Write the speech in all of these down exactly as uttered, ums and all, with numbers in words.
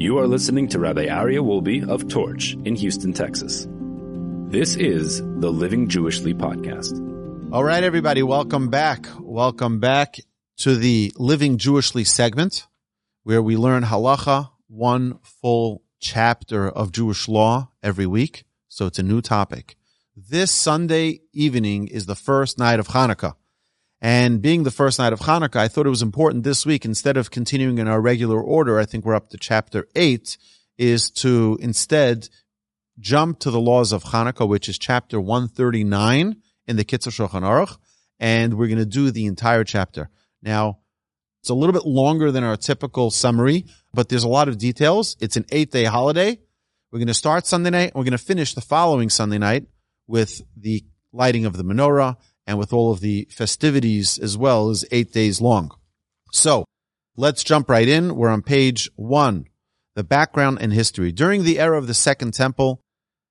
You are listening to Rabbi Aryeh Wolbe of Torch in Houston, Texas. This is the Living Jewishly Podcast. All right, everybody, welcome back. Welcome back to the Living Jewishly segment, where we learn Halacha, one full chapter of Jewish law every week. So it's a new topic. This Sunday evening is the first night of Chanukah. And being the first night of Chanukah, I thought it was important this week, instead of continuing in our regular order, I think we're up to chapter eight, is to instead jump to the laws of Chanukah, which is chapter one thirty-nine in the Ketzar Shulchan Aruch, and we're going to do the entire chapter. Now, it's a little bit longer than our typical summary, but there's a lot of details. It's an eight-day holiday. We're going to start Sunday night, and we're going to finish the following Sunday night with the lighting of the menorah, and with all of the festivities as well, as eight days long. So let's jump right in. We're on page one, the background and history. During the era of the Second Temple,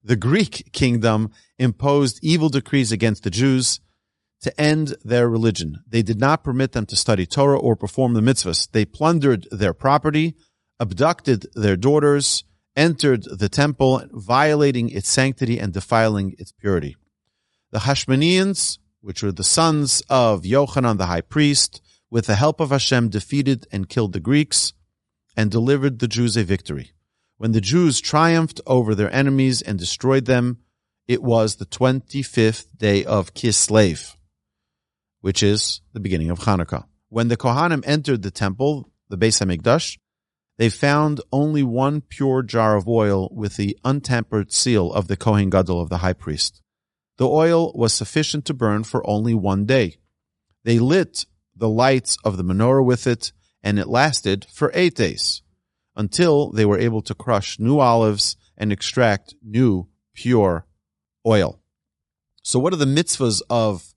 the Greek kingdom imposed evil decrees against the Jews to end their religion. They did not permit them to study Torah or perform the mitzvahs. They plundered their property, abducted their daughters, entered the temple, violating its sanctity and defiling its purity. The Hasmoneans, which were the sons of Yochanan the high priest, with the help of Hashem defeated and killed the Greeks and delivered the Jews a victory. When the Jews triumphed over their enemies and destroyed them, it was the twenty-fifth day of Kislev, which is the beginning of Chanukah. When the Kohanim entered the temple, the Beis HaMikdash, they found only one pure jar of oil with the untampered seal of the Kohen Gadol of the high priest. The oil was sufficient to burn for only one day. They lit the lights of the menorah with it, and it lasted for eight days, until they were able to crush new olives and extract new pure oil. So what are the mitzvahs of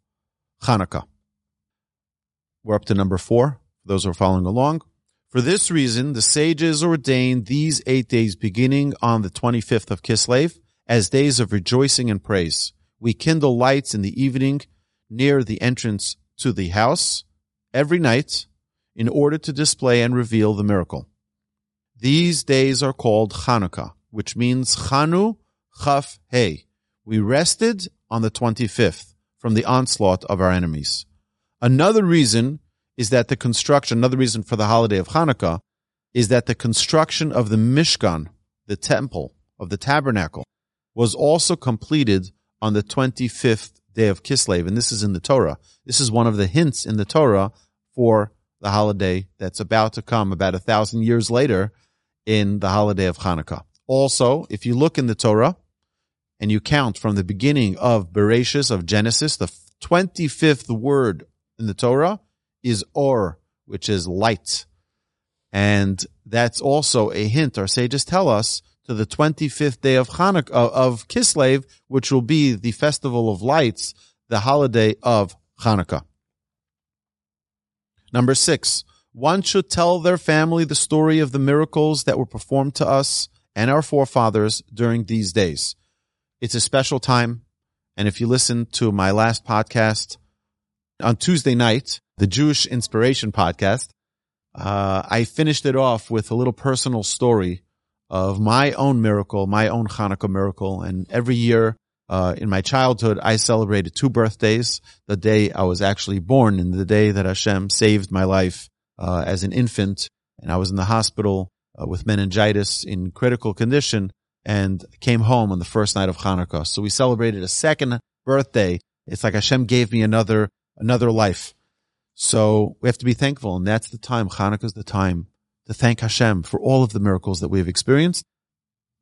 Chanukah? We're up to number four, for those who are following along. For this reason, the sages ordained these eight days beginning on the twenty-fifth of Kislev as days of rejoicing and praise. We kindle lights in the evening near the entrance to the house every night in order to display and reveal the miracle. These days are called Chanukah, which means Chanu Chaf Hey. We rested on the twenty-fifth from the onslaught of our enemies. Another reason is that the construction, another reason for the holiday of Chanukah is that the construction of the Mishkan, the temple of the tabernacle, was also completed on the twenty-fifth day of Kislev, and this is in the Torah. This is one of the hints in the Torah for the holiday that's about to come about a thousand years later in the holiday of Chanukah. Also, if you look in the Torah and you count from the beginning of Bereshit, of Genesis, the twenty-fifth word in the Torah is Or, which is light. And that's also a hint. Our sages tell us to the twenty-fifth day of Chanukah, of Kislev, which will be the Festival of Lights, the holiday of Chanukah. Number six, one should tell their family the story of the miracles that were performed to us and our forefathers during these days. It's a special time, and if you listen to my last podcast on Tuesday night, the Jewish Inspiration Podcast, uh, I finished it off with a little personal story of my own miracle, my own Chanukah miracle. And every year uh, in my childhood, I celebrated two birthdays, the day I was actually born and the day that Hashem saved my life uh, as an infant. And I was in the hospital uh, with meningitis in critical condition and came home on the first night of Chanukah. So we celebrated a second birthday. It's like Hashem gave me another another life. So we have to be thankful. And that's the time. Chanukah is the time to thank Hashem for all of the miracles that we have experienced.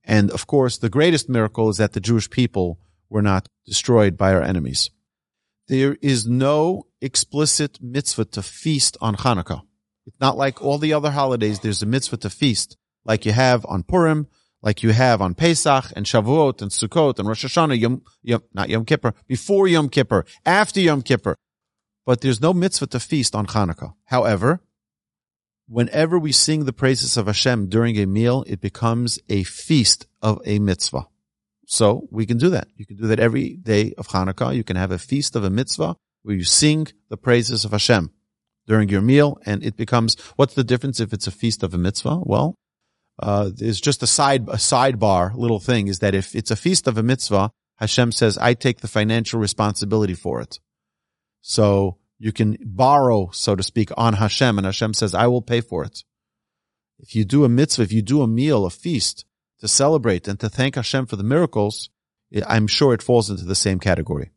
And, of course, the greatest miracle is that the Jewish people were not destroyed by our enemies. There is no explicit mitzvah to feast on Chanukah. It's not like all the other holidays. There's a mitzvah to feast, like you have on Purim, like you have on Pesach and Shavuot and Sukkot and Rosh Hashanah, Yom, Yom, not Yom Kippur, before Yom Kippur, after Yom Kippur. But there's no mitzvah to feast on Chanukah. However, whenever we sing the praises of Hashem during a meal, it becomes a feast of a mitzvah. So we can do that. You can do that every day of Chanukah. You can have a feast of a mitzvah where you sing the praises of Hashem during your meal, and it becomes, what's the difference if it's a feast of a mitzvah? Well, uh, is just a side a sidebar little thing, is that if it's a feast of a mitzvah, Hashem says, I take the financial responsibility for it. So you can borrow, so to speak, on Hashem, and Hashem says, I will pay for it. If you do a mitzvah, if you do a meal, a feast to celebrate and to thank Hashem for the miracles, I'm sure it falls into the same category.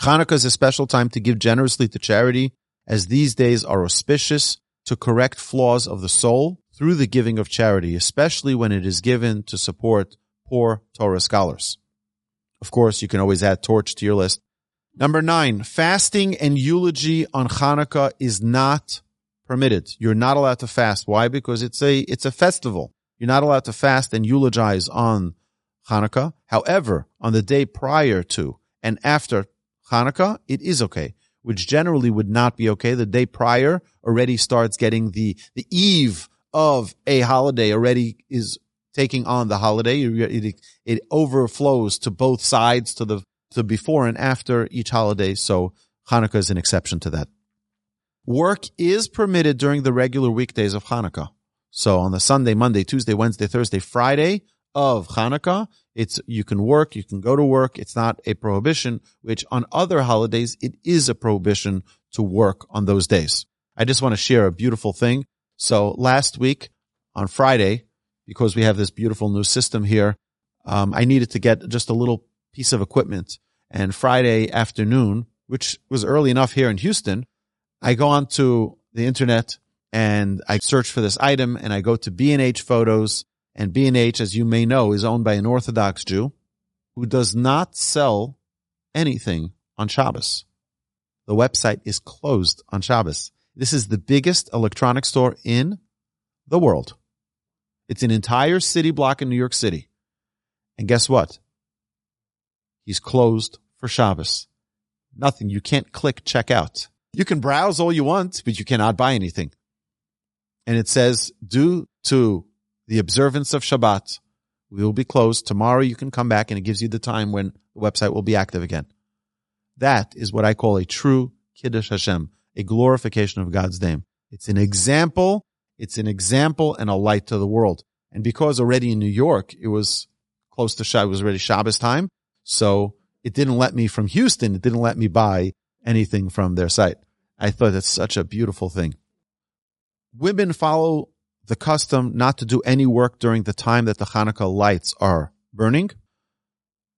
Chanukah is a special time to give generously to charity, as these days are auspicious to correct flaws of the soul through the giving of charity, especially when it is given to support poor Torah scholars. Of course, you can always add Torch to your list. Number nine, fasting and eulogy on Chanukah is not permitted. You're not allowed to fast. Why? Because it's a it's a festival. You're not allowed to fast and eulogize on Chanukah. However, on the day prior to and after Chanukah, it is okay, which generally would not be okay. The day prior already starts getting the, the eve of a holiday already is taking on the holiday. It, it, it overflows to both sides, to the to before and after each holiday. So Chanukah is an exception to that. Work is permitted during the regular weekdays of Chanukah. So on the Sunday, Monday, Tuesday, Wednesday, Thursday, Friday of Chanukah, it's you can work, you can go to work. It's not a prohibition, which on other holidays, it is a prohibition to work on those days. I just want to share a beautiful thing. So last week on Friday, because we have this beautiful new system here, um, I needed to get just a little piece of equipment. And Friday afternoon, which was early enough here in Houston, I go onto the internet and I search for this item, and I go to B and H Photos. And B and H, as you may know, is owned by an Orthodox Jew who does not sell anything on Shabbos. The website is closed on Shabbos. This is the biggest electronic store in the world. It's an entire city block in New York City. And guess what? He's closed for Shabbos. Nothing. You can't click checkout. You can browse all you want, but you cannot buy anything. And it says, due to the observance of Shabbat, we will be closed. Tomorrow you can come back, and it gives you the time when the website will be active again. That is what I call a true Kiddush Hashem, a glorification of God's name. It's an example. It's an example and a light to the world. And because already in New York, it was close to Shabbos, it was already Shabbos time. So it didn't let me from Houston. It didn't let me buy anything from their site. I thought that's such a beautiful thing. Women follow the custom not to do any work during the time that the Chanukah lights are burning.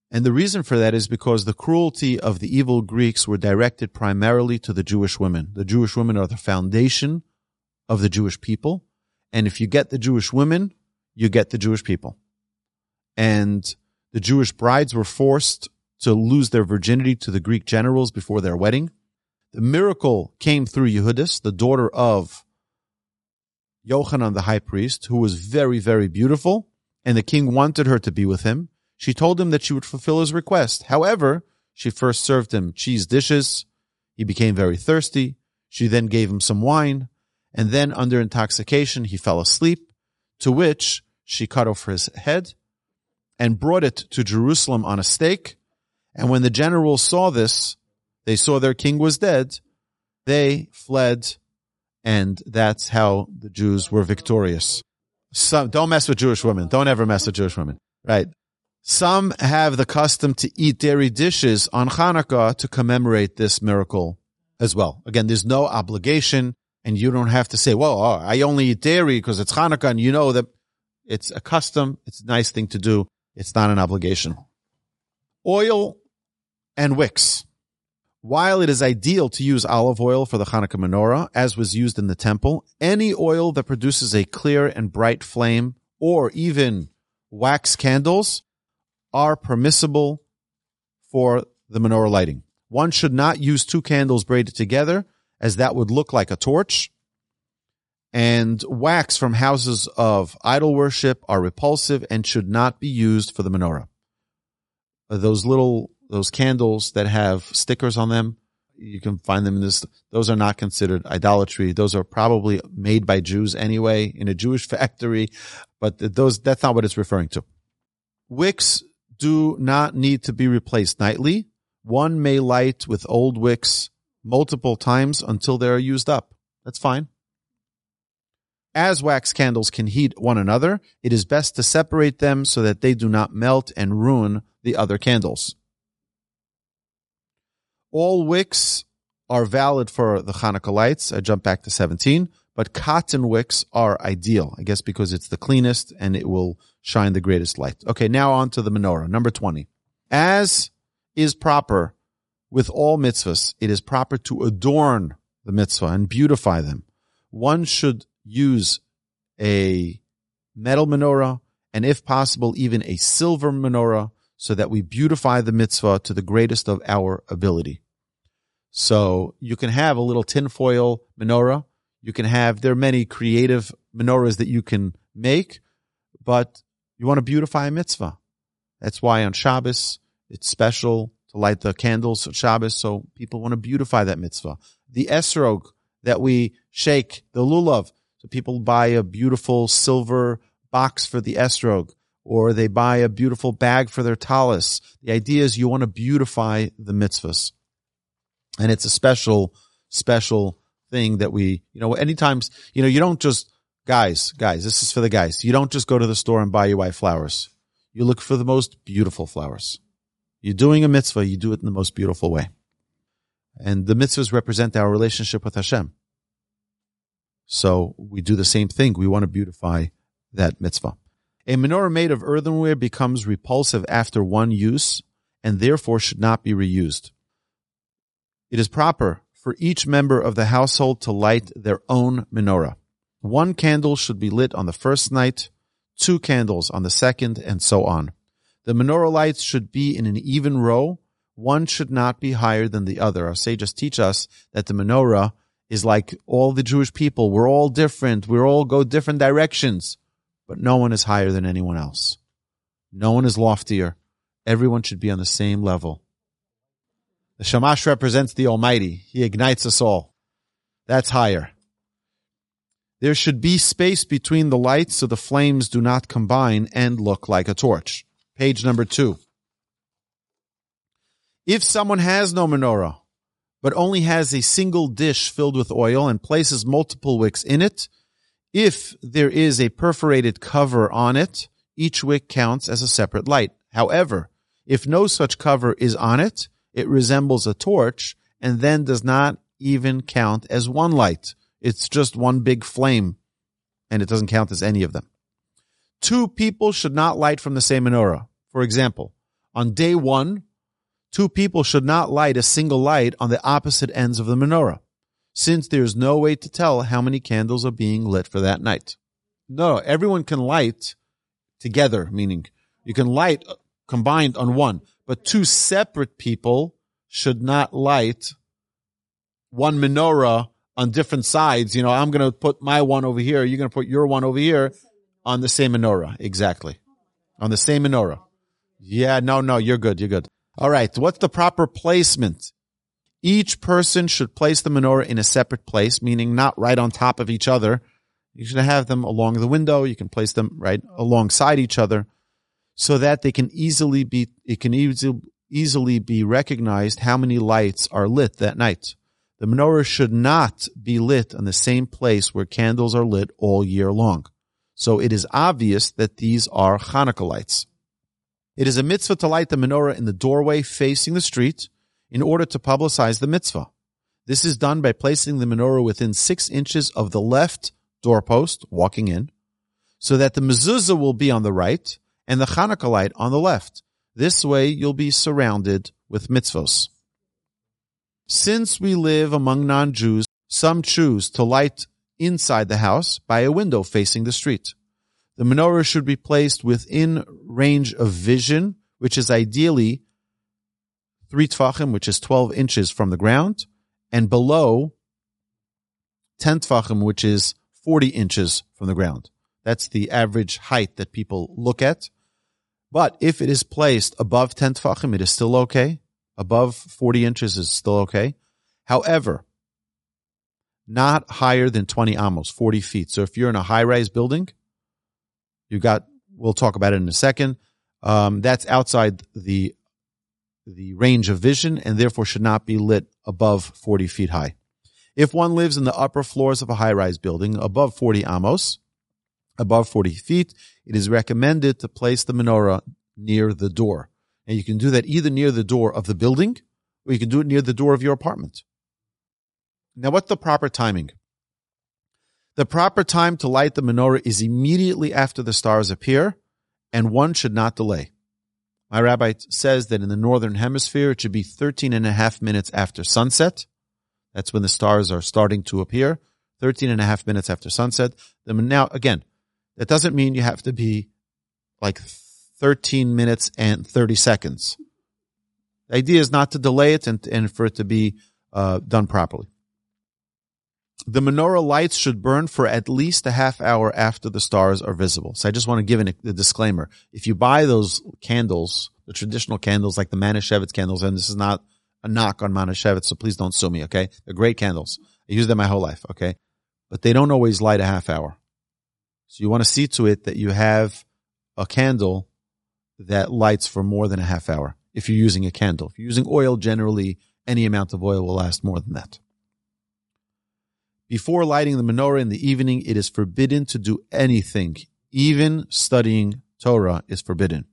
And the reason for that is because the cruelty of the evil Greeks were directed primarily to the Jewish women. The Jewish women are the foundation of the Jewish people. And if you get the Jewish women, you get the Jewish people. And the Jewish brides were forced to lose their virginity to the Greek generals before their wedding. The miracle came through Yehudis, the daughter of Yochanan the high priest, who was very, very beautiful, and the king wanted her to be with him. She told him that she would fulfill his request. However, she first served him cheese dishes. He became very thirsty. She then gave him some wine, and then under intoxication, he fell asleep, to which she cut off his head and brought it to Jerusalem on a stake. And when the generals saw this, they saw their king was dead. They fled. And that's how the Jews were victorious. Some don't mess with Jewish women. Don't ever mess with Jewish women, right? Some have the custom to eat dairy dishes on Chanukah to commemorate this miracle as well. Again, there's no obligation, and you don't have to say, well, oh, I only eat dairy because it's Chanukah, and you know that it's a custom. It's a nice thing to do. It's not an obligation. Oil and wicks. While it is ideal to use olive oil for the Chanukah menorah, as was used in the temple, any oil that produces a clear and bright flame, or even wax candles, are permissible for the menorah lighting. One should not use two candles braided together, as that would look like a torch. And wax from houses of idol worship are repulsive and should not be used for the menorah. Those little... Those candles that have stickers on them, you can find them in this. Those are not considered idolatry. Those are probably made by Jews anyway in a Jewish factory, but those that's not what it's referring to. Wicks do not need to be replaced nightly. One may light with old wicks multiple times until they are used up. That's fine. As wax candles can heat one another, it is best to separate them so that they do not melt and ruin the other candles. All wicks are valid for the Chanukah lights. I jump back to seventeen, but cotton wicks are ideal, I guess because it's the cleanest and it will shine the greatest light. Okay, now on to the menorah, number twenty. As is proper with all mitzvahs, it is proper to adorn the mitzvah and beautify them. One should use a metal menorah, and if possible, even a silver menorah, so that we beautify the mitzvah to the greatest of our ability. So you can have a little tinfoil menorah. You can have, there are many creative menorahs that you can make, but you want to beautify a mitzvah. That's why on Shabbos, it's special to light the candles on Shabbos, so people want to beautify that mitzvah. The esrog that we shake, the lulav, so people buy a beautiful silver box for the esrog, or they buy a beautiful bag for their talis. The idea is you want to beautify the mitzvahs. And it's a special, special thing that we, you know, anytime, you know, you don't just, guys, guys, this is for the guys. You don't just go to the store and buy your wife flowers. You look for the most beautiful flowers. You're doing a mitzvah, you do it in the most beautiful way. And the mitzvahs represent our relationship with Hashem. So we do the same thing. We want to beautify that mitzvah. A menorah made of earthenware becomes repulsive after one use and therefore should not be reused. It is proper for each member of the household to light their own menorah. One candle should be lit on the first night, two candles on the second, and so on. The menorah lights should be in an even row. One should not be higher than the other. Our sages teach us that the menorah is like all the Jewish people. We're all different. We all go different directions. But no one is higher than anyone else. No one is loftier. Everyone should be on the same level. The Shamash represents the Almighty. He ignites us all. That's higher. There should be space between the lights so the flames do not combine and look like a torch. Page number two. If someone has no menorah, but only has a single dish filled with oil and places multiple wicks in it, if there is a perforated cover on it, each wick counts as a separate light. However, if no such cover is on it, it resembles a torch and then does not even count as one light. It's just one big flame, and it doesn't count as any of them. Two people should not light from the same menorah. For example, on day one, two people should not light a single light on the opposite ends of the menorah, since there is no way to tell how many candles are being lit for that night. No, everyone can light together, meaning you can light combined on one, but two separate people should not light one menorah on different sides. You know, I'm going to put my one over here, you're going to put your one over here on the same menorah. Exactly. On the same menorah. Yeah, no, no, you're good, you're good. All right, what's the proper placement? Each person should place the menorah in a separate place, meaning not right on top of each other. You should have them along the window. You can place them right alongside each other so that they can easily be, it can easily, easily be recognized how many lights are lit that night. The menorah should not be lit on the same place where candles are lit all year long. So it is obvious that these are Chanukah lights. It is a mitzvah to light the menorah in the doorway facing the street, in order to publicize the mitzvah. This is done by placing the menorah within six inches of the left doorpost, walking in, so that the mezuzah will be on the right and the Chanukah light on the left. This way you'll be surrounded with mitzvos. Since we live among non-Jews, some choose to light inside the house by a window facing the street. The menorah should be placed within range of vision, which is ideally three tfachim, which is twelve inches from the ground, and below ten tfachim, which is forty inches from the ground. That's the average height that people look at. But if it is placed above ten tfachim, it is still okay. Above forty inches is still okay. However, not higher than twenty amos, forty feet. So if you're in a high-rise building, you got, we'll talk about it in a second, um, that's outside the the range of vision and therefore should not be lit above forty feet high. If one lives in the upper floors of a high-rise building above forty amos, above forty feet, it is recommended to place the menorah near the door. And you can do that either near the door of the building or you can do it near the door of your apartment. Now, what's the proper timing? The proper time to light the menorah is immediately after the stars appear, and one should not delay. My rabbi says that in the northern hemisphere, it should be thirteen and a half minutes after sunset. That's when the stars are starting to appear, thirteen and a half minutes after sunset. Now, again, that doesn't mean you have to be like thirteen minutes and thirty seconds. The idea is not to delay it and, and for it to be uh, done properly. The menorah lights should burn for at least a half hour after the stars are visible. So I just want to give an, a disclaimer. If you buy those candles, the traditional candles like the Manischewitz candles, and this is not a knock on Manischewitz, so please don't sue me, okay? They're great candles. I used them my whole life, okay? But they don't always light a half hour. So you want to see to it that you have a candle that lights for more than a half hour if you're using a candle. If you're using oil, generally any amount of oil will last more than that. Before lighting the menorah in the evening, it is forbidden to do anything. Even studying Torah is forbidden.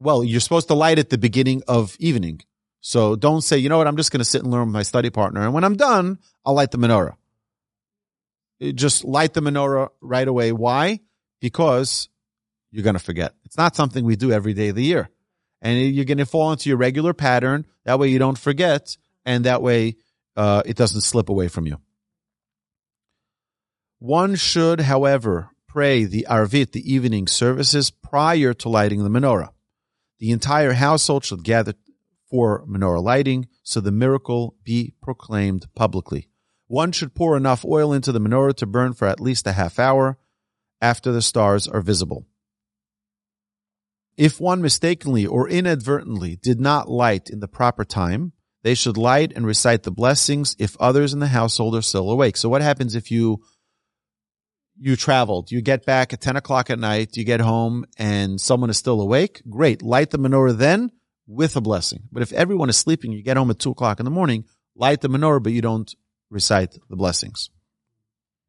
Well, you're supposed to light at the beginning of evening. So don't say, you know what, I'm just going to sit and learn with my study partner. And when I'm done, I'll light the menorah. Just light the menorah right away. Why? Because you're going to forget. It's not something we do every day of the year. And you're going to fall into your regular pattern. That way you don't forget. And that way uh, it doesn't slip away from you. One should, however, pray the Arvit, the evening services, prior to lighting the menorah. The entire household should gather for menorah lighting, so the miracle be proclaimed publicly. One should pour enough oil into the menorah to burn for at least a half hour after the stars are visible. If one mistakenly or inadvertently did not light in the proper time, they should light and recite the blessings if others in the household are still awake. So what happens if you... You traveled, you get back at ten o'clock at night, you get home, and someone is still awake? Great. Light the menorah then with a blessing. But if everyone is sleeping, you get home at two o'clock in the morning, light the menorah, but you don't recite the blessings.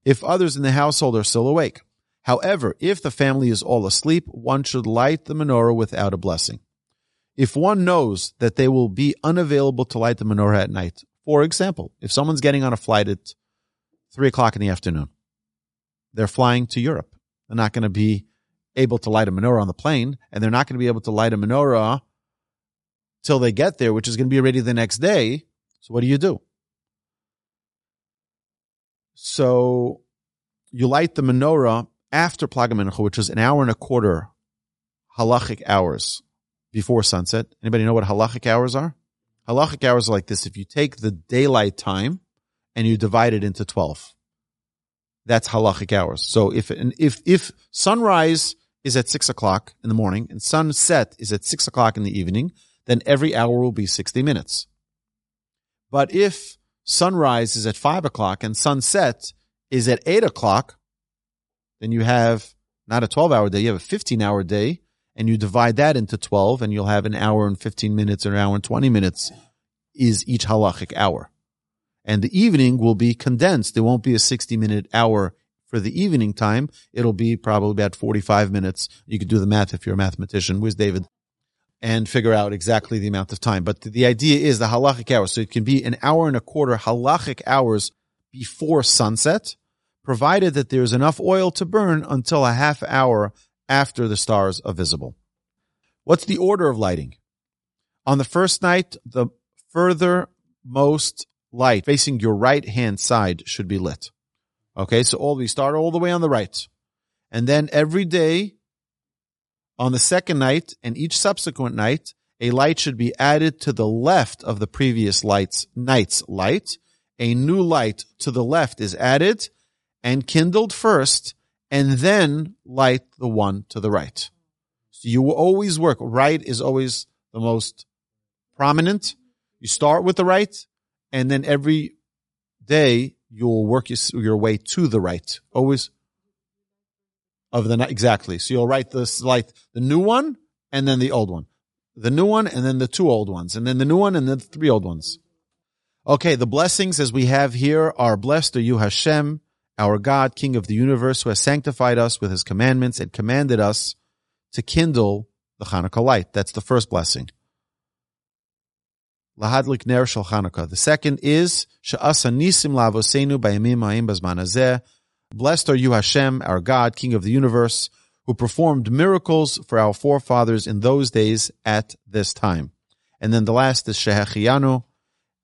If others in the household are still awake. However, if the family is all asleep, one should light the menorah without a blessing. If one knows that they will be unavailable to light the menorah at night, for example, if someone's getting on a flight at three o'clock in the afternoon, they're flying to Europe. They're not going to be able to light a menorah on the plane, and they're not going to be able to light a menorah till they get there, which is going to be ready the next day. So what do you do? So you light the menorah after Plaga Mincha, which is an hour and a quarter halachic hours before sunset. Anybody know what halachic hours are? Halachic hours are like this. If you take the daylight time and you divide it into twelve. That's halachic hours. So if and if if sunrise is at six o'clock in the morning and sunset is at six o'clock in the evening, then every hour will be sixty minutes. But if sunrise is at five o'clock and sunset is at eight o'clock, then you have not a twelve-hour day, you have a fifteen-hour day, and you divide that into twelve, and you'll have an hour and fifteen minutes or an hour and twenty minutes is each halachic hour. And the evening will be condensed. There won't be a sixty-minute hour for the evening time. It'll be probably about forty-five minutes. You could do the math if you're a mathematician. Where's David? And figure out exactly the amount of time. But the idea is the halachic hours. So it can be an hour and a quarter halachic hours before sunset, provided that there's enough oil to burn until a half hour after the stars are visible. What's the order of lighting? On the first night, the furthermost light facing your right-hand side should be lit. Okay, so all we start all the way on the right. And then every day on the second night and each subsequent night, a light should be added to the left of the previous light's, night's light. A new light to the left is added and kindled first, and then light the one to the right. So you will always work. Right is always the most prominent. You start with the right. And then every day you'll work your, your way to the right, always of the night. Exactly. So you'll write this like the new one and then the old one, the new one and then the two old ones, and then the new one and then the three old ones. Okay, the blessings as we have here are, blessed are you, Hashem, our God, King of the universe, who has sanctified us with his commandments and commanded us to kindle the Chanukah light. That's the first blessing. Lahadlik ner shel Chanukah. The second is, she'as hanisim la'avoseinu b'yamim ha'im b'zman hazeh. Blessed are you, Hashem, our God, King of the universe, who performed miracles for our forefathers in those days at this time. And then the last is she'hachiyanu.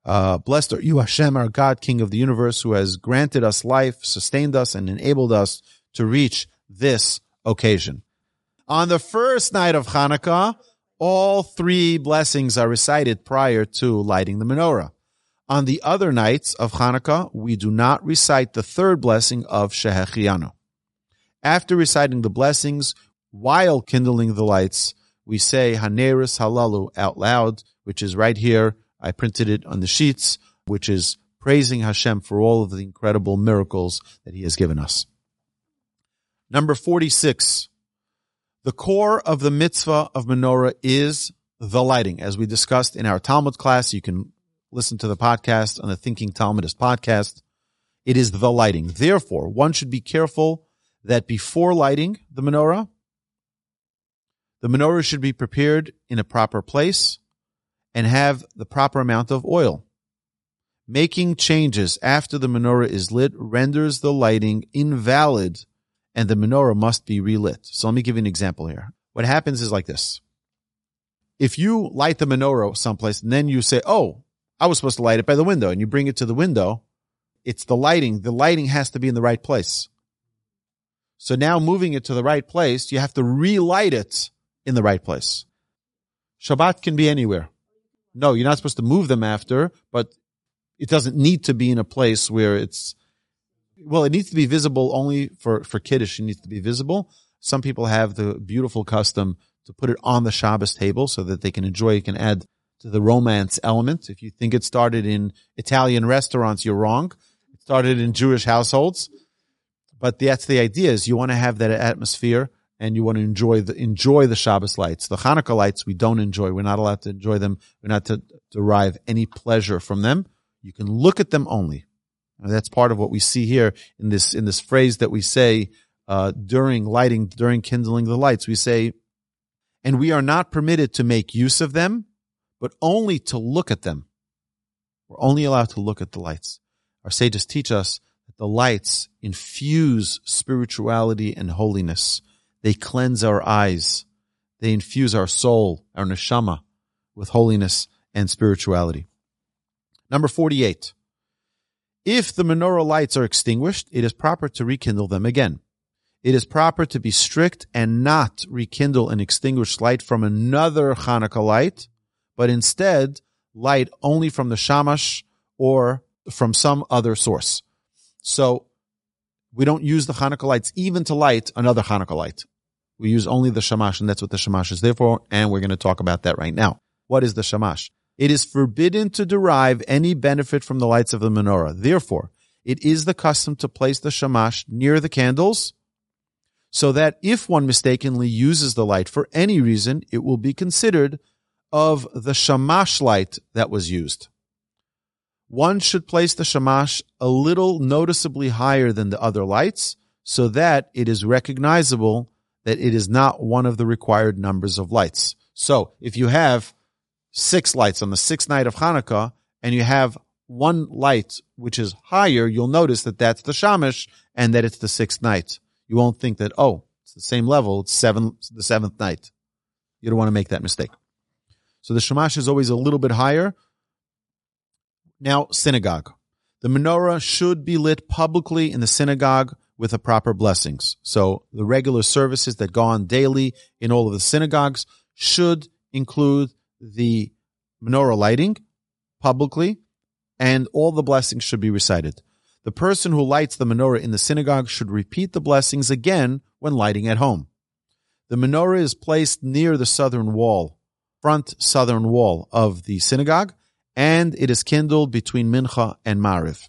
Uh, blessed are you, Hashem, our God, King of the universe, who has granted us life, sustained us, and enabled us to reach this occasion. On the first night of Chanukah, all three blessings are recited prior to lighting the menorah. On the other nights of Chanukah, we do not recite the third blessing of Shehechianu. After reciting the blessings, while kindling the lights, we say Haneris Halalu out loud, which is right here. I printed it on the sheets, which is praising Hashem for all of the incredible miracles that he has given us. Number forty-six, the core of the mitzvah of menorah is the lighting. As we discussed in our Talmud class, you can listen to the podcast on the Thinking Talmudist podcast. It is the lighting. Therefore, one should be careful that before lighting the menorah, the menorah should be prepared in a proper place and have the proper amount of oil. Making changes after the menorah is lit renders the lighting invalid, and the menorah must be relit. So let me give you an example here. What happens is like this. If you light the menorah someplace, and then you say, oh, I was supposed to light it by the window, and you bring it to the window, it's the lighting. The lighting has to be in the right place. So now moving it to the right place, you have to relight it in the right place. Shabbat can be anywhere. No, you're not supposed to move them after, but it doesn't need to be in a place where it's, well, it needs to be visible only for, for Kiddush. It needs to be visible. Some people have the beautiful custom to put it on the Shabbos table so that they can enjoy it, can add to the romance element. If you think it started in Italian restaurants, you're wrong. It started in Jewish households. But that's the idea, is you want to have that atmosphere and you want to enjoy the enjoy the Shabbos lights. The Chanukah lights we don't enjoy. We're not allowed to enjoy them. We're not to derive any pleasure from them. You can look at them only. And that's part of what we see here in this in this phrase that we say uh, during lighting, during kindling the lights. We say, and we are not permitted to make use of them, but only to look at them. We're only allowed to look at the lights. Our sages teach us that the lights infuse spirituality and holiness. They cleanse our eyes. They infuse our soul, our neshama, with holiness and spirituality. Number forty-eight. If the menorah lights are extinguished, it is proper to rekindle them again. It is proper to be strict and not rekindle an extinguished light from another Chanukah light, but instead light only from the shamash or from some other source. So we don't use the Chanukah lights even to light another Chanukah light. We use only the shamash, and that's what the shamash is there for, and we're going to talk about that right now. What is the shamash? It is forbidden to derive any benefit from the lights of the menorah. Therefore, it is the custom to place the shamash near the candles so that if one mistakenly uses the light for any reason, it will be considered of the shamash light that was used. One should place the shamash a little noticeably higher than the other lights so that it is recognizable that it is not one of the required numbers of lights. So if you have six lights on the sixth night of Chanukah and you have one light which is higher, you'll notice that that's the shamash and that it's the sixth night. You won't think that, oh, it's the same level, it's seven, the seventh night. You don't want to make that mistake. So the shamash is always a little bit higher. Now, synagogue. The menorah should be lit publicly in the synagogue with the proper blessings. So the regular services that go on daily in all of the synagogues should include the menorah lighting publicly, and all the blessings should be recited. The person who lights the menorah in the synagogue should repeat the blessings again when lighting at home. The menorah is placed near the southern wall, front southern wall of the synagogue, and it is kindled between Mincha and Mariv.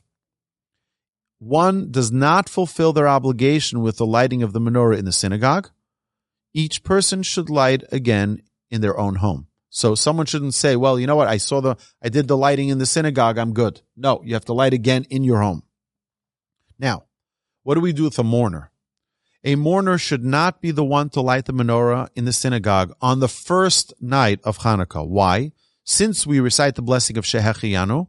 One does not fulfill their obligation with the lighting of the menorah in the synagogue. Each person should light again in their own home. So someone shouldn't say, well, you know what? I saw the, I did the lighting in the synagogue. I'm good. No, you have to light again in your home. Now, what do we do with a mourner? A mourner should not be the one to light the menorah in the synagogue on the first night of Hanukkah. Why? Since we recite the blessing of Shehechiyanu,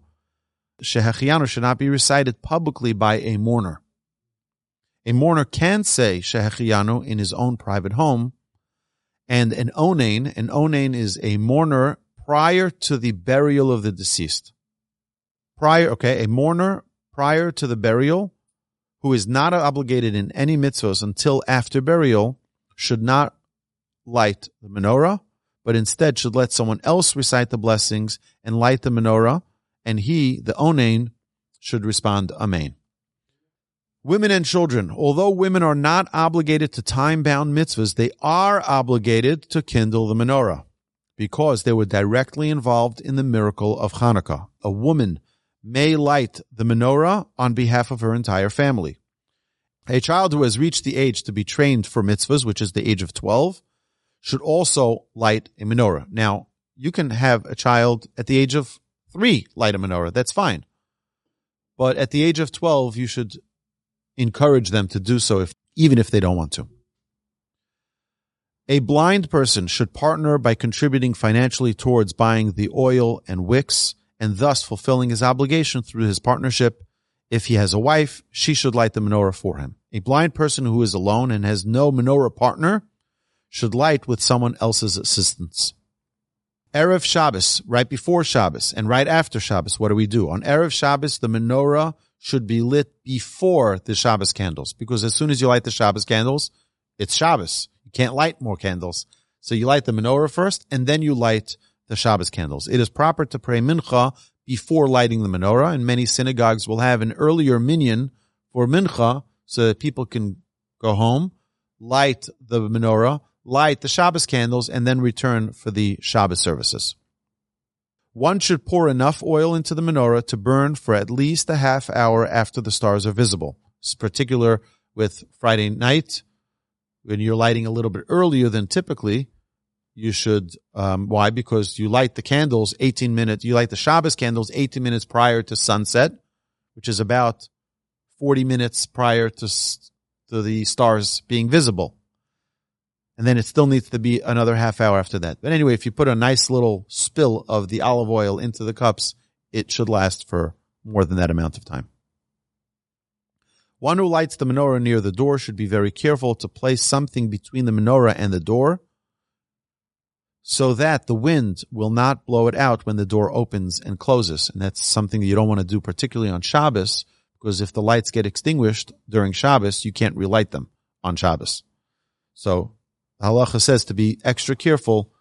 Shehechiyanu should not be recited publicly by a mourner. A mourner can say Shehechiyanu in his own private home, and an onain, an onain is a mourner prior to the burial of the deceased. Prior, okay, a mourner prior to the burial who is not obligated in any mitzvahs until after burial should not light the menorah, but instead should let someone else recite the blessings and light the menorah, and he, the onain, should respond amen. Women and children, although women are not obligated to time-bound mitzvahs, they are obligated to kindle the menorah because they were directly involved in the miracle of Hanukkah. A woman may light the menorah on behalf of her entire family. A child who has reached the age to be trained for mitzvahs, which is the age of twelve, should also light a menorah. Now, you can have a child at the age of three light a menorah. That's fine. But at the age of twelve, you should encourage them to do so, if, even if they don't want to. A blind person should partner by contributing financially towards buying the oil and wicks, and thus fulfilling his obligation through his partnership. If he has a wife, she should light the menorah for him. A blind person who is alone and has no menorah partner should light with someone else's assistance. Erev Shabbos, right before Shabbos, and right after Shabbos, what do we do? On Erev Shabbos, the menorah should be lit before the Shabbos candles, because as soon as you light the Shabbos candles, it's Shabbos. You can't light more candles. So you light the menorah first, and then you light the Shabbos candles. It is proper to pray Mincha before lighting the menorah, and many synagogues will have an earlier minyan for Mincha so that people can go home, light the menorah, light the Shabbos candles, and then return for the Shabbos services. One should pour enough oil into the menorah to burn for at least a half hour after the stars are visible. It's particular with Friday night, when you're lighting a little bit earlier than typically, you should, um, why? Because you light the candles eighteen minutes, you light the Shabbos candles eighteen minutes prior to sunset, which is about forty minutes prior to, to the stars being visible. And then it still needs to be another half hour after that. But anyway, if you put a nice little spill of the olive oil into the cups, it should last for more than that amount of time. One who lights the menorah near the door should be very careful to place something between the menorah and the door so that the wind will not blow it out when the door opens and closes. And that's something that you don't want to do, particularly on Shabbos, because if the lights get extinguished during Shabbos, you can't relight them on Shabbos. So Halacha says to be extra careful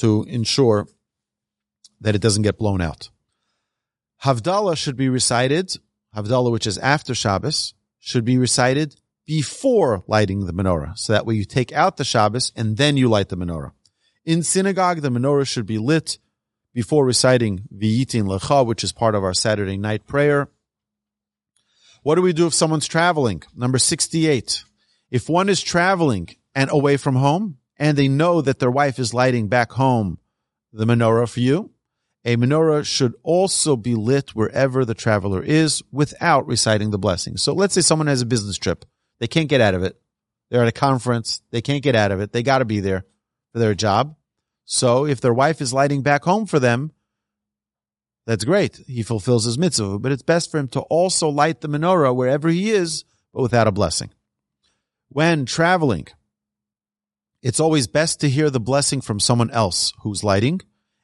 to ensure that it doesn't get blown out. Havdalah should be recited. Havdalah, which is after Shabbos, should be recited before lighting the menorah. So that way you take out the Shabbos and then you light the menorah. In synagogue, the menorah should be lit before reciting V'yitin Lecha, which is part of our Saturday night prayer. What do we do if someone's traveling? Number sixty-eight. If one is traveling and away from home, and they know that their wife is lighting back home the menorah for you, a menorah should also be lit wherever the traveler is without reciting the blessing. So let's say someone has a business trip. They can't get out of it. They're at a conference. They can't get out of it. They got to be there for their job. So if their wife is lighting back home for them, that's great. He fulfills his mitzvah, but it's best for him to also light the menorah wherever he is, but without a blessing. When traveling, it's always best to hear the blessing from someone else who's lighting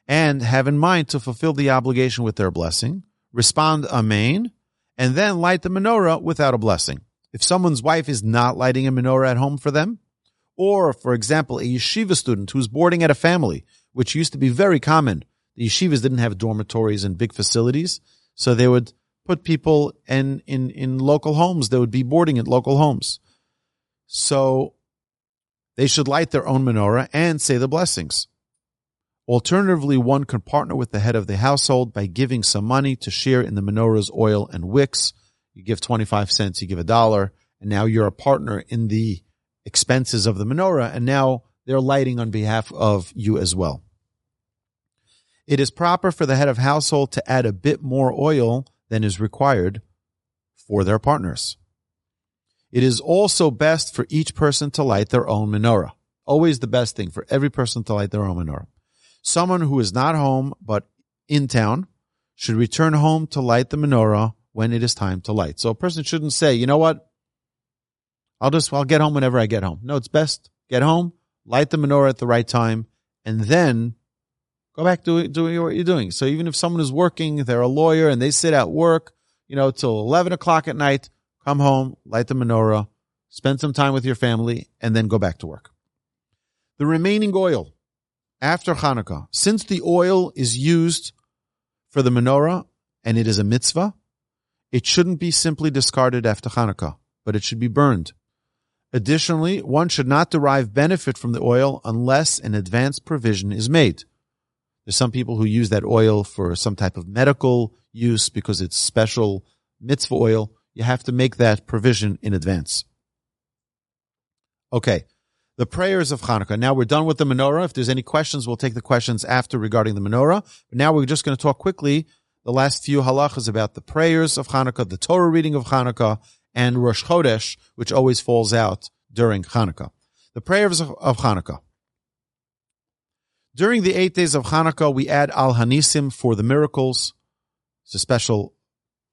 and have in mind to fulfill the obligation with their blessing, respond amen, and then light the menorah without a blessing. If someone's wife is not lighting a menorah at home for them, or, for example, a yeshiva student who's boarding at a family, which used to be very common. The yeshivas didn't have dormitories and big facilities, so they would put people in, in, in local homes. They would be boarding at local homes. So they should light their own menorah and say the blessings. Alternatively, one can partner with the head of the household by giving some money to share in the menorah's oil and wicks. You give twenty-five cents, you give a dollar, and now you're a partner in the expenses of the menorah, and now they're lighting on behalf of you as well. It is proper for the head of household to add a bit more oil than is required for their partners. It is also best for each person to light their own menorah. Always the best thing for every person to light their own menorah. Someone who is not home but in town should return home to light the menorah when it is time to light. So a person shouldn't say, you know what, I'll just I'll get home whenever I get home. No, it's best get home, light the menorah at the right time, and then go back to doing what you're doing. So even if someone is working, they're a lawyer, and they sit at work, you know, till eleven o'clock at night, come home, light the menorah, spend some time with your family, and then go back to work. The remaining oil after Chanukah, since the oil is used for the menorah and it is a mitzvah, it shouldn't be simply discarded after Chanukah, but it should be burned. Additionally, one should not derive benefit from the oil unless an advance provision is made. There's some people who use that oil for some type of medical use because it's special mitzvah oil. You have to make that provision in advance. Okay, the prayers of Chanukah. Now we're done with the menorah. If there's any questions, we'll take the questions after regarding the menorah. But now we're just going to talk quickly the last few halachas about the prayers of Chanukah, the Torah reading of Chanukah, and Rosh Chodesh, which always falls out during Chanukah. The prayers of, of Chanukah. During the eight days of Chanukah, we add Al Hanisim for the miracles. It's a special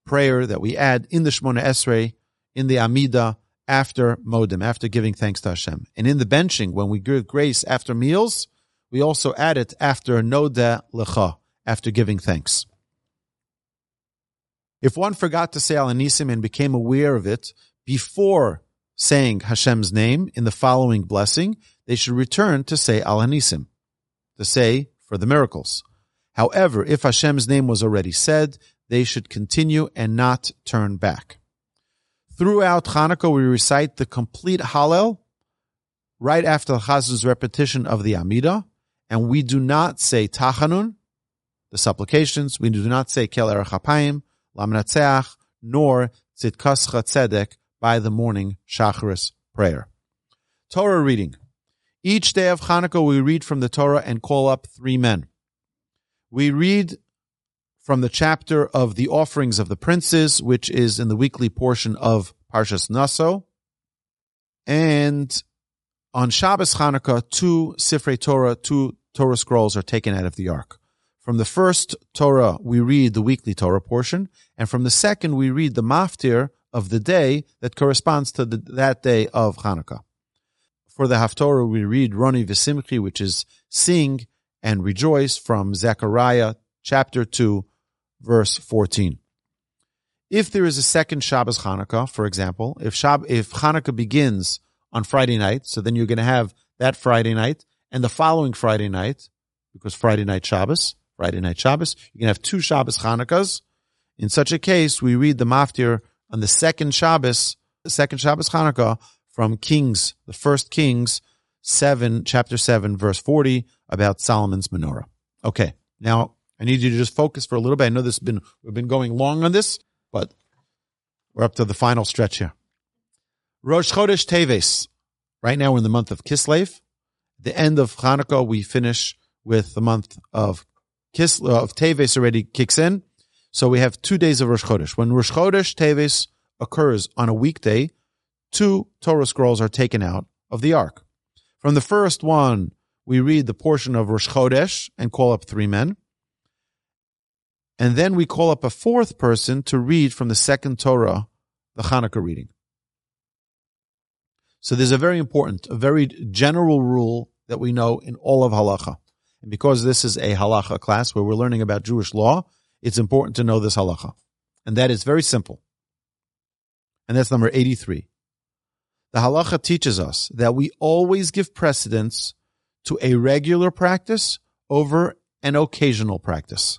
prayer that we add in the Shemona Esrei, in the Amidah, after Modim, after giving thanks to Hashem. And in the benching, when we give grace after meals, we also add it after Noda Lecha, after giving thanks. If one forgot to say Al Hanisim and became aware of it before saying Hashem's name in the following blessing, they should return to say Al Hanisim, to say for the miracles. However, if Hashem's name was already said, they should continue and not turn back. Throughout Chanukah, we recite the complete Hallel right after the Chazan's repetition of the Amidah, and we do not say Tachanun, the supplications. We do not say Kel Erech HaPayim, Lamnatzeach, nor Tzidkascha Tzedek by the morning Shacharis prayer. Torah reading. Each day of Chanukah we read from the Torah and call up three men. We read from the chapter of the offerings of the princes, which is in the weekly portion of Parshas Naso. And on Shabbos Chanukah, two Sifrei Torah, two Torah scrolls are taken out of the ark. From the first Torah, we read the weekly Torah portion, and from the second, we read the Maftir of the day that corresponds to the, that day of Chanukah. For the Haftorah, we read Roni V'Simchi, which is Sing and Rejoice from Zechariah chapter two, verse fourteen. If there is a second Shabbos Chanukah, for example, if, Shab- if Chanukah begins on Friday night, so then you're going to have that Friday night and the following Friday night, because Friday night Shabbos, Friday night Shabbos, you can have two Shabbos Chanukahs. In such a case, we read the Maftir on the second Shabbos, the second Shabbos Chanukah from Kings, the first Kings, seven, chapter seven, verse forty, about Solomon's menorah. Okay, now I need you to just focus for a little bit. I know this has been we've been going long on this, but we're up to the final stretch here. Rosh Chodesh Teves. Right now we're in the month of Kislev. The end of Chanukah we finish with the month of Kislev, of Teves already kicks in. So we have two days of Rosh Chodesh. When Rosh Chodesh Teves occurs on a weekday, two Torah scrolls are taken out of the ark. From the first one, we read the portion of Rosh Chodesh and call up three men. And then we call up a fourth person to read from the second Torah, the Chanukah reading. So there's a very important, a very general rule that we know in all of Halacha. And because this is a halacha class where we're learning about Jewish law, it's important to know this halacha. And that is very simple. And that's number eighty-three. The halacha teaches us that we always give precedence to a regular practice over an occasional practice.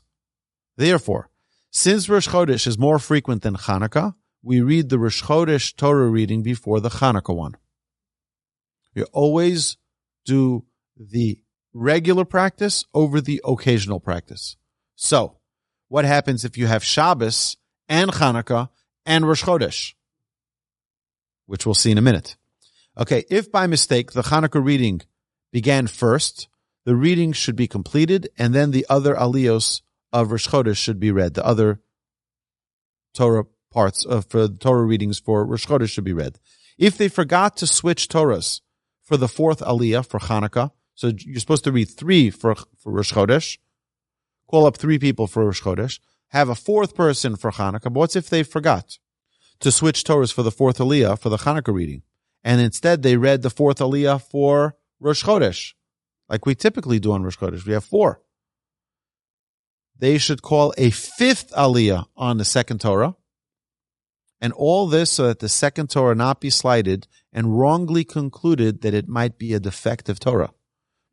Therefore, since Rosh Chodesh is more frequent than Chanukah, we read the Rosh Chodesh Torah reading before the Chanukah one. We always do the regular practice over the occasional practice. So, what happens if you have Shabbos and Chanukah and Rosh Chodesh? Which we'll see in a minute. Okay, if by mistake the Chanukah reading began first, the reading should be completed, and then the other aliyos of Rosh Chodesh should be read. The other Torah parts of for the Torah readings for Rosh Chodesh should be read. If they forgot to switch Torahs for the fourth aliyah for Chanukah, so you're supposed to read three for, for Rosh Chodesh, call up three people for Rosh Chodesh, have a fourth person for Chanukah, but what if they forgot to switch Torahs for the fourth aliyah for the Chanukah reading, and instead they read the fourth aliyah for Rosh Chodesh, like we typically do on Rosh Chodesh? We have four. They should call a fifth aliyah on the second Torah, and all this so that the second Torah not be slighted and wrongly concluded that it might be a defective Torah.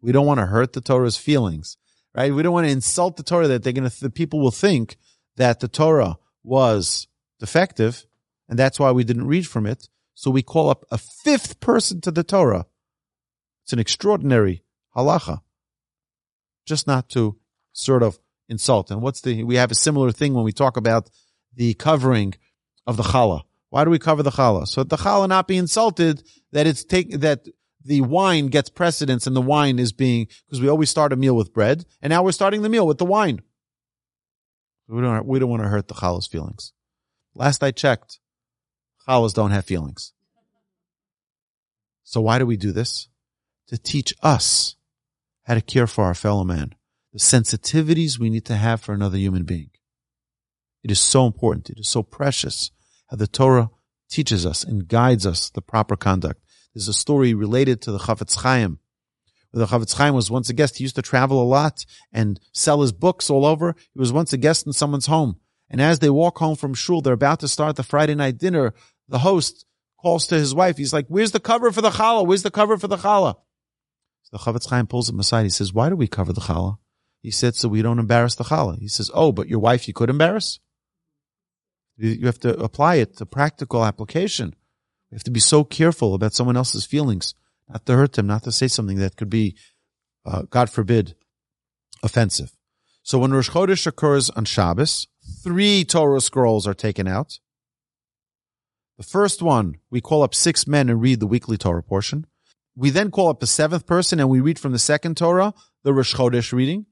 We don't want to hurt the Torah's feelings, right? We don't want to insult the Torah that they're going to, the people will think that the Torah was defective, and that's why we didn't read from it. So we call up a fifth person to the Torah. It's an extraordinary halacha, just not to sort of insult. And what's the? We have a similar thing when we talk about the covering of the challah. Why do we cover the challah? So that the challah not be insulted, that it's take that the wine gets precedence, and the wine is being, because we always start a meal with bread, and now we're starting the meal with the wine. We don't we don't want to hurt the challah's feelings. Last I checked, challahs don't have feelings. So why do we do this? To teach us how to care for our fellow man, the sensitivities we need to have for another human being. It is so important. It is so precious how the Torah teaches us and guides us the proper conduct. There's a story related to the Chafetz Chaim. The Chafetz Chaim was once a guest. He used to travel a lot and sell his books all over. He was once a guest in someone's home. And as they walk home from shul, they're about to start the Friday night dinner. The host calls to his wife. He's like, where's the cover for the challah? Where's the cover for the challah? So the Chafetz Chaim pulls him aside. He says, why do we cover the challah? He said, so we don't embarrass the challah. He says, oh, but your wife you could embarrass? You have to apply it to practical application. You have to be so careful about someone else's feelings, not to hurt them, not to say something that could be, uh, God forbid, offensive. So when Rosh Chodesh occurs on Shabbos, three Torah scrolls are taken out. The first one, we call up six men and read the weekly Torah portion. We then call up a seventh person and we read from the second Torah, the Rosh Chodesh reading.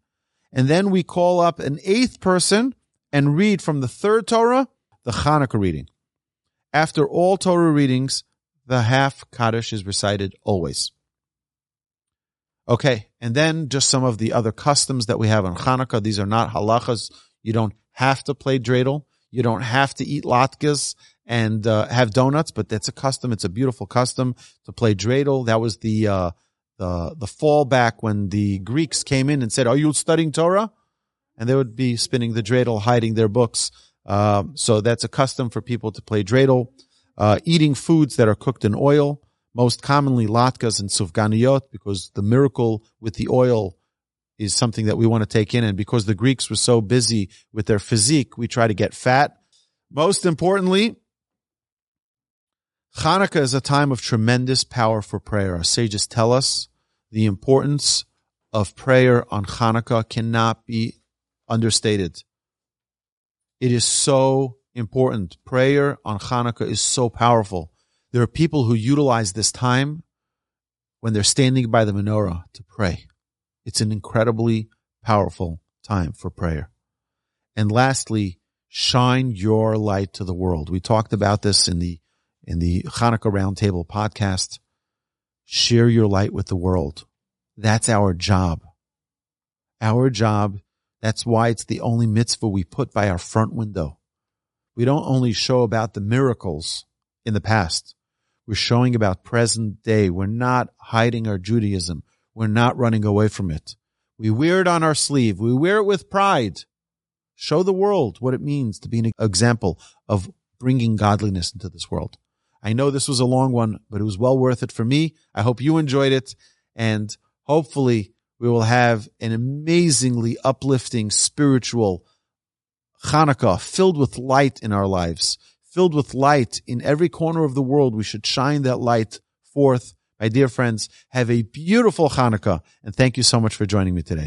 And then we call up an eighth person and read from the third Torah, the Chanukah reading. After all Torah readings, the half Kaddish is recited always. Okay, and then just some of the other customs that we have on Chanukah. These are not halachas. You don't have to play dreidel. You don't have to eat latkes and uh, have donuts, but that's a custom. It's a beautiful custom to play dreidel. That was the uh, the the fallback when the Greeks came in and said, are you studying Torah? And they would be spinning the dreidel, hiding their books. Uh, so that's a custom for people to play dreidel. Uh, eating foods that are cooked in oil, most commonly latkes and sufganiyot, because the miracle with the oil is something that we want to take in. And because the Greeks were so busy with their physique, we try to get fat. Most importantly, Chanukah is a time of tremendous power for prayer. Our sages tell us the importance of prayer on Chanukah cannot be understated. It is so important. Prayer on Chanukah is so powerful. There are people who utilize this time when they're standing by the menorah to pray. It's an incredibly powerful time for prayer. And lastly, shine your light to the world. We talked about this in the in the Chanukah Roundtable podcast. Share your light with the world. That's our job. Our job. That's why it's the only mitzvah we put by our front window. We don't only show about the miracles in the past. We're showing about present day. We're not hiding our Judaism. We're not running away from it. We wear it on our sleeve. We wear it with pride. Show the world what it means to be an example of bringing godliness into this world. I know this was a long one, but it was well worth it for me. I hope you enjoyed it, and hopefully we will have an amazingly uplifting spiritual Chanukah filled with light in our lives, filled with light in every corner of the world. We should shine that light forth. My dear friends, have a beautiful Chanukah, and thank you so much for joining me today.